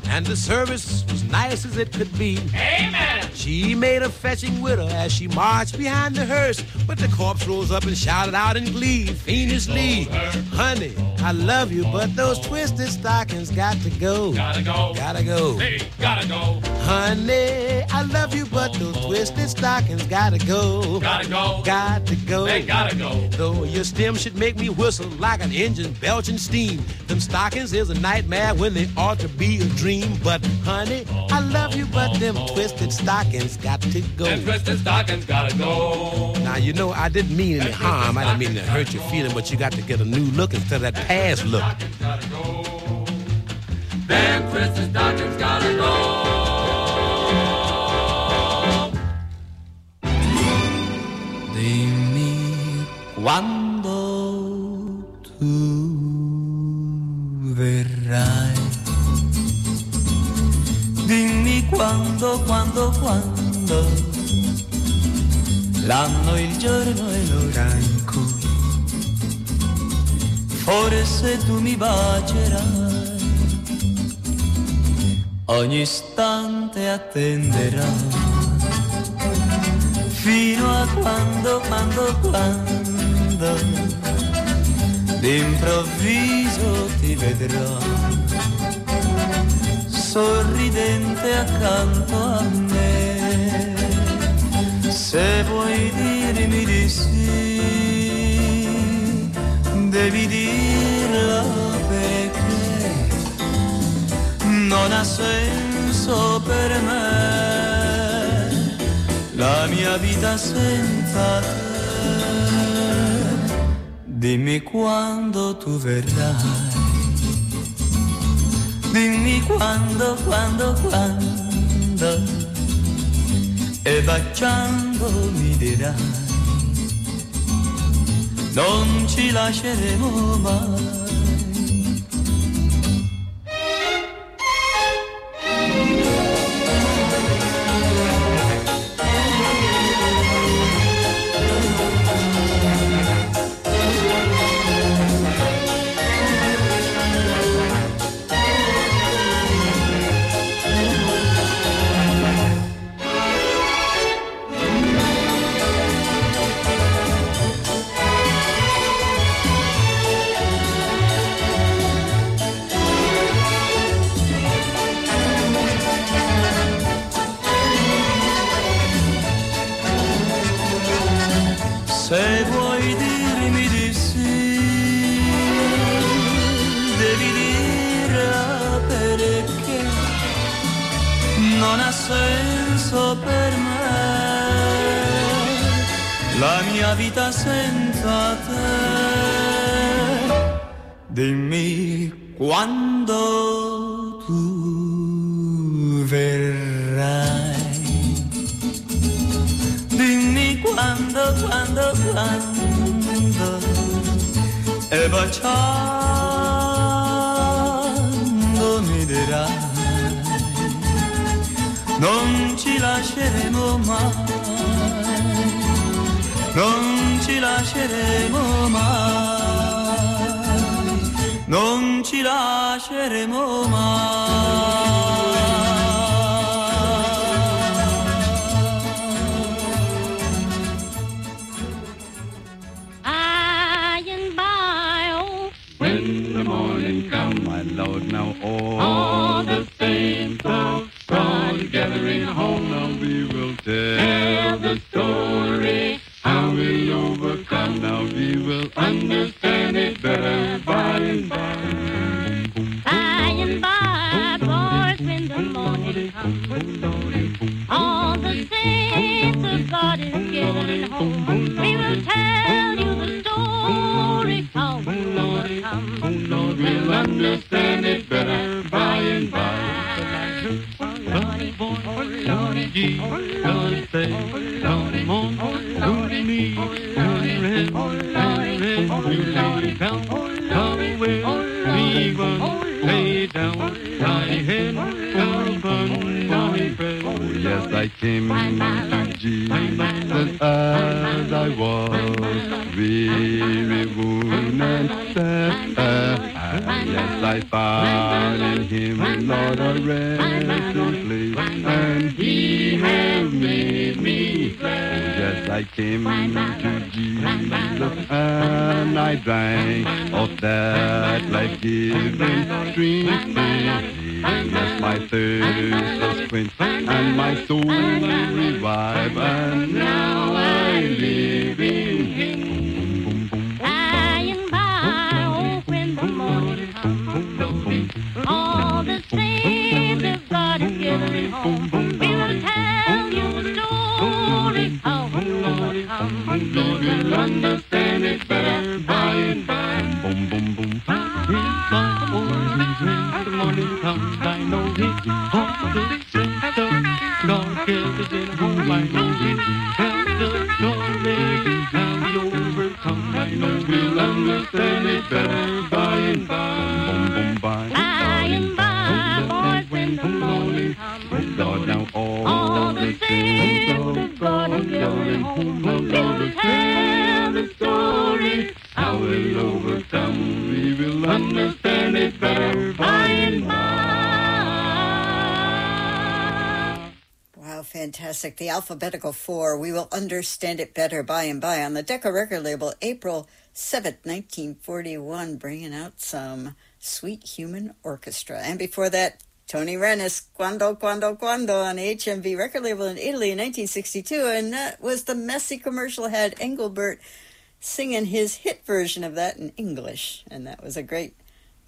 and the service was nice as it could be. Amen. She made a fetching widow as she marched behind the hearse, but the corpse rose up and shouted out in glee, fiendishly, honey, I love you, but those twisted stockings got to go. Gotta go. Gotta go. Hey, gotta go. Honey, I love you, but those twisted stockings gotta go. Gotta go. Gotta go. They gotta go. Though your stem should make me whistle like an engine belching steam. Them stockings is a nightmare when they ought to be a dream. But honey, I love you, but them twisted stockings got to go. Them twisted stockings gotta go. Now you know I didn't mean any harm. I didn't mean to hurt your feeling, but you got to get a new look instead of that past look. Gotta go. Them twisted stockings gotta go. Dimmi quando tu verrai, dimmi quando, quando, quando, l'anno, il giorno e l'ora in cui forse tu mi bacerai, ogni istante attenderò. Fino a quando, quando, quando d'improvviso ti vedrò sorridente accanto a me. Se vuoi dirmi di sì, devi dirlo perché non ha senso per me la mia vita senza te. Dimmi quando tu verrai, dimmi quando, quando, quando, e baciando mi dirai, non ci lasceremo mai. Lord, a resting place, and he held me I came to Jesus and I drank of that life-giving drink. Yes, my thirst was quenched and my soul revived, and now I live in Him. By and by, oh, when the morning comes, all the Savior's blood is gathering home. We'll tell you the story how the Lord comes. Lord, you'll understand it better by and by. Boom, boom, boom. Here's my only dream. The morning comes, I know He's all the system. God cares in whom I know He's and the glory can be overcome. I know we'll understand it better by and by. Boom, boom, by. By and by, boys, when the morning comes, Lord, now all, all the sins of God and glory, we'll tell the story. I will overcome, we will understand it better by and by. Wow, fantastic. The Alphabetical Four, we will understand it better by and by, on the Decca record label, April seventh, nineteen forty-one, bringing out some Sweet Human Orchestra. And before that, Tony Renis, Quando, Quando, Quando, on the H M V record label in Italy in nineteen sixty-two, and that was the messy commercial had Engelbert singing his hit version of that in English, and that was a great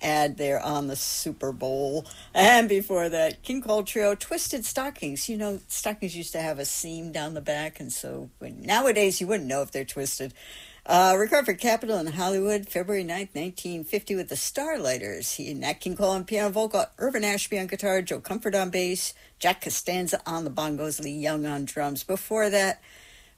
ad there on the Super Bowl. And before that, King Cole Trio, Twisted Stockings. You know, stockings used to have a seam down the back, and so when, nowadays you wouldn't know if they're twisted. Uh, Record for Capitol in Hollywood, February ninth, nineteen fifty, with the Starlighters. He and Nat King Cole on piano vocal, Irvin Ashby on guitar, Joe Comfort on bass, Jack Costanza on the bongos, Lee Young on drums. Before that,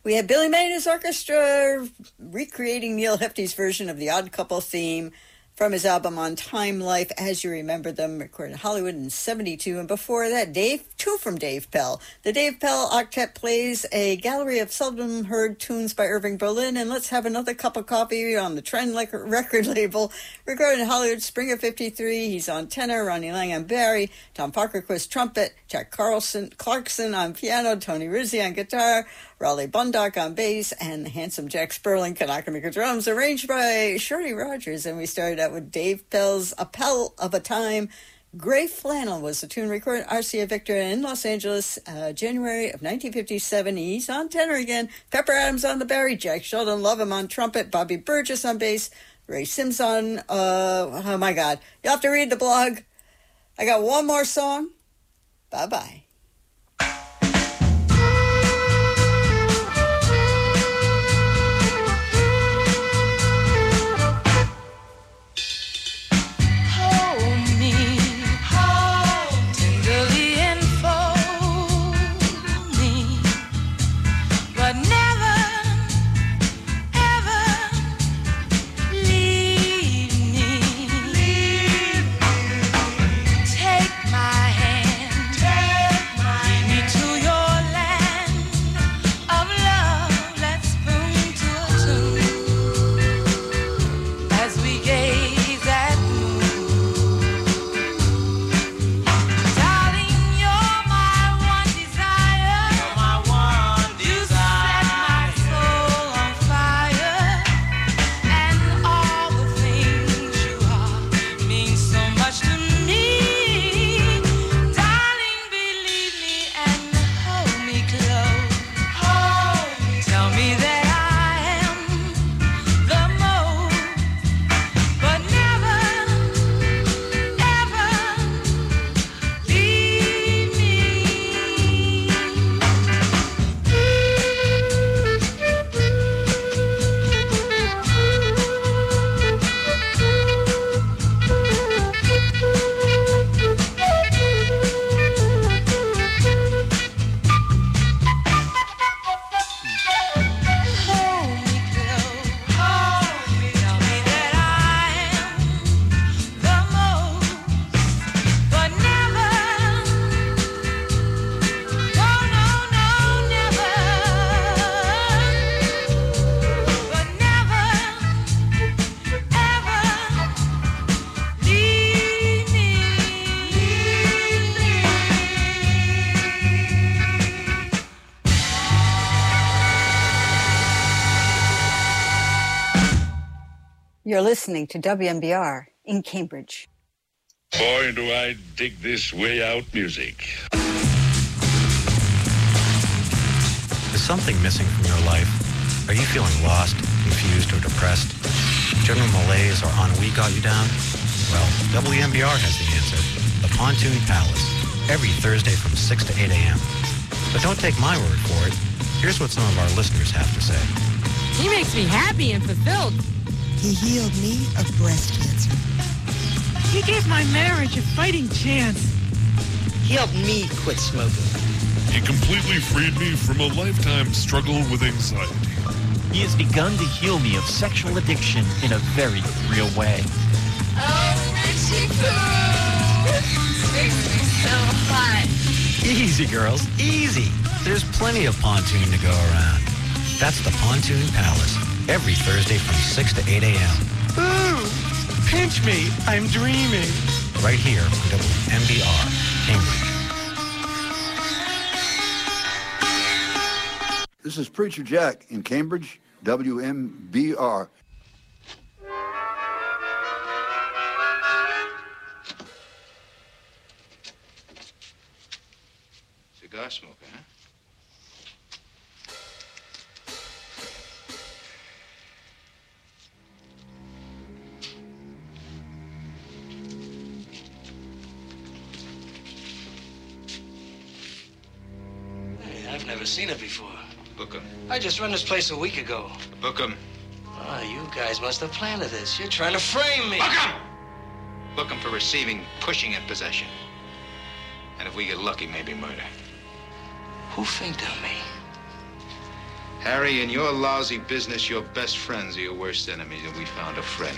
we had Billy May and his orchestra recreating Neil Hefty's version of the Odd Couple theme from his album On Time Life, As You Remember Them, recorded in Hollywood in seventy-two. And before that, Dave, two from Dave Pell. The Dave Pell Octet plays a gallery of seldom heard tunes by Irving Berlin. And Let's Have Another Cup of Coffee on the Trend record label, recorded in Hollywood, spring of fifty-three. He's on tenor, Ronnie Lang on Barry, Tom Parkerquist trumpet, Jack Carlson, Clarkson on piano, Tony Rizzi on guitar, Raleigh Bundock on bass, and the handsome Jack Sperling Kanakamica drums, arranged by Shorty Rogers. And we started out with Dave Pell's A Pell of a Time. Gray Flannel was the tune, recorded R C A Victor in Los Angeles, uh, January of nineteen fifty-seven. He's on tenor again. Pepper Adams on the Barry, Jack Sheldon, Love Him on trumpet, Bobby Burgess on bass, Ray Sims on, uh, oh my God. You'll have to read the blog. I got one more song. Bye-bye. Take You're listening to W M B R in Cambridge. Boy, do I dig this way-out music. Is something missing from your life? Are you feeling lost, confused, or depressed? General malaise or ennui got you down? Well, W M B R has the answer. The Pontoon Palace, every Thursday from six to eight a.m. But don't take my word for it. Here's what some of our listeners have to say. He makes me happy and fulfilled. He healed me of breast cancer. He gave my marriage a fighting chance. He helped me quit smoking. He completely freed me from a lifetime struggle with anxiety. He has begun to heal me of sexual addiction in a very real way. Oh, Mexico! This makes me so hot. Easy, girls, easy. There's plenty of pontoon to go around. That's the Pontoon Palace, every Thursday from six to eight a.m. Ooh, pinch me, I'm dreaming. Right here on W M B R, Cambridge. This is Preacher Jack in Cambridge, W M B R. Cigar smoker, huh? Never seen it before. Book 'em. I just run this place a week ago. Book 'em. Ah, you guys must have planned this. You're trying to frame me. Book 'em. Book 'em for receiving, pushing, and possession. And if we get lucky, maybe murder. Who finked on me? Harry, in your lousy business, your best friends are your worst enemies, and we found a friend.